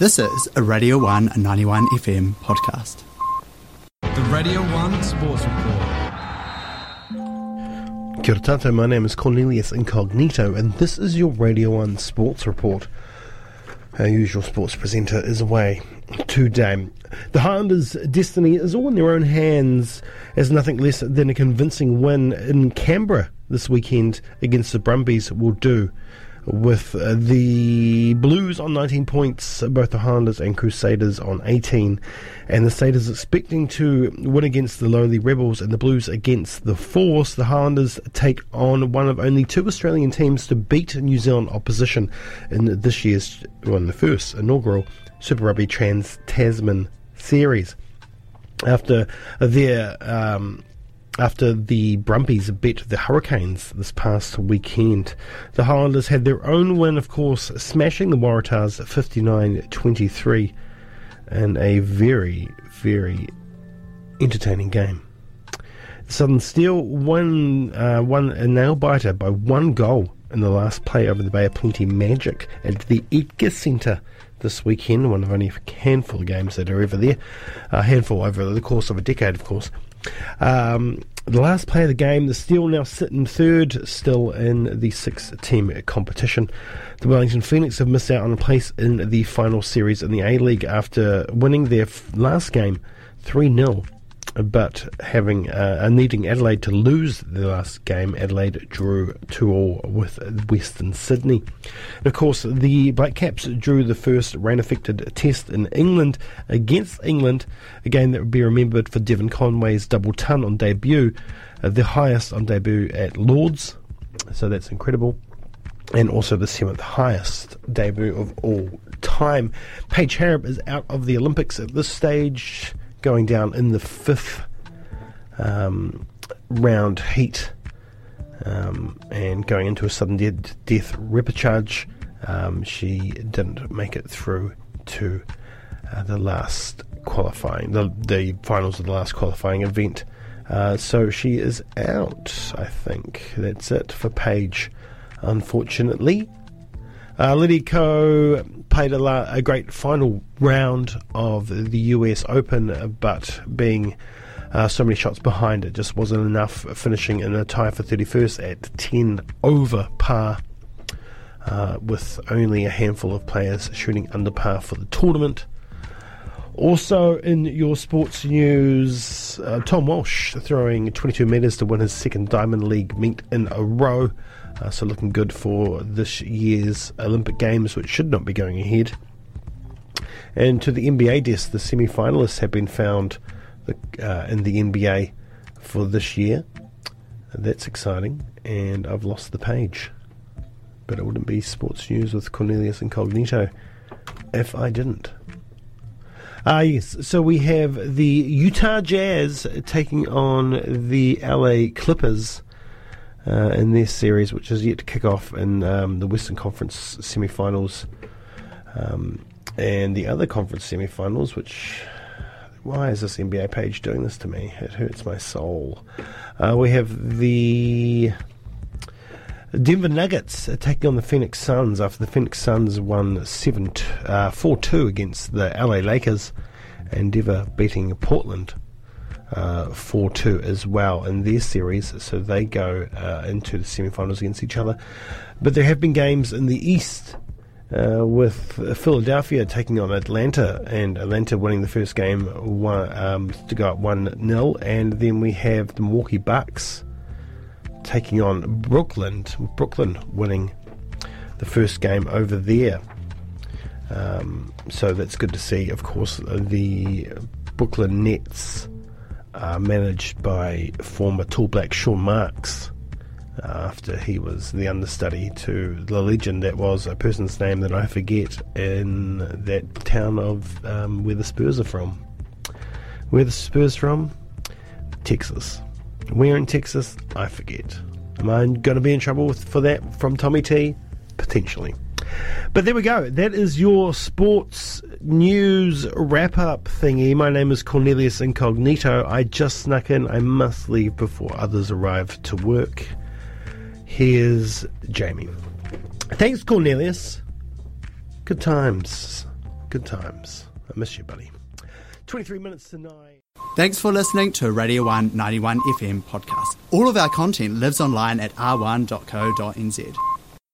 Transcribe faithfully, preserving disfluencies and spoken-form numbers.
This is a Radio one ninety-one F M podcast. The Radio one Sports Report. Kia ora tātou, my name is Cornelius Incognito, and this is your Radio one Sports Report. Our usual sports presenter is away today. The Highlanders' destiny is all in their own hands, as nothing less than a convincing win in Canberra this weekend against the Brumbies will do. With the Blues on nineteen points, both the Highlanders and Crusaders on eighteen, and the Crusaders expecting to win against the lowly Rebels and the Blues against the Force, the Highlanders take on one of only two Australian teams to beat New Zealand opposition in this year's, well, in the first inaugural Super Rugby Trans-Tasman Series. After their... Um, After the Brumbies beat the Hurricanes this past weekend, the Highlanders had their own win, of course, smashing the Waratahs fifty-nine twenty-three in a very, very entertaining game. The Southern Steel won, uh, won a nail-biter by one goal in the last play over the Bay of Plenty Magic at the Edgar Centre this weekend, one of only a handful of games that are ever there, a handful over the course of a decade, of course. Um, the last play of the game, the Steel now sit in third, still in the six-team competition. The Wellington Phoenix have missed out on a place in the final series in the A League after winning their f- last game three nil, but having uh, needing Adelaide to lose the last game. Adelaide drew two all with Western Sydney. And of course, the Black Caps drew the first rain-affected test in England against England, a game that would be remembered for Devin Conway's double ton on debut, uh, the highest on debut at Lord's, so that's incredible, and also the seventh highest debut of all time. Paige Harrop is out of the Olympics at this stage, going down in the fifth um, round heat um, and going into a sudden death, death repechage. Um, she didn't make it through to uh, the last qualifying, the, the finals of the last qualifying event. Uh, so she is out, I think. That's it for Paige, unfortunately. Uh, Lidiko played a, la- a great final round of the U S Open, but being uh, so many shots behind, it just wasn't enough, finishing in a tie for thirty-first at ten over par, uh, with only a handful of players shooting under par for the tournament. Also in your sports news, uh, Tom Walsh throwing twenty-two metres to win his second Diamond League meet in a row. Uh, so looking good for this year's Olympic Games, which should not be going ahead. And to the N B A desk, the semi-finalists have been found the, uh, in the N B A for this year. That's exciting, and I've lost the page. But it wouldn't be sports news with Cornelius Incognito if I didn't. Ah, uh, yes, so we have the Utah Jazz taking on the L A Clippers Uh, in this series, which is yet to kick off in um, the Western Conference semi-finals um, and the other conference semi-finals, which, why is this N B A page doing this to me? It hurts my soul. Uh, we have the Denver Nuggets taking on the Phoenix Suns after the Phoenix Suns won seven t- uh, four two against the L A Lakers, and Denver beating Portland Uh, four two as well in their series, so they go uh, into the semi-finals against each other. But there have been games in the East uh, with Philadelphia taking on Atlanta, and Atlanta winning the first game one, um, to go up one nil, and then we have the Milwaukee Bucks taking on Brooklyn, Brooklyn winning the first game over there. Um, so that's good to see. Of course, the Brooklyn Nets Uh, managed by former tall black Sean Marks uh, after he was the understudy to the legend that was a person's name that I forget in that town of um, where the Spurs are from. Where the Spurs from? Texas. Where in Texas? I forget. Am I going to be in trouble with, for that from Tommy T? Potentially. But there we go. That is your sports news wrap-up thingy. My name is Cornelius Incognito. I just snuck in. I must leave before others arrive to work. Here's Jamie. Thanks, Cornelius. Good times. Good times. I miss you, buddy. twenty-three minutes to nine. Thanks for listening to Radio one ninety-one F M podcast. All of our content lives online at r one dot co dot n z.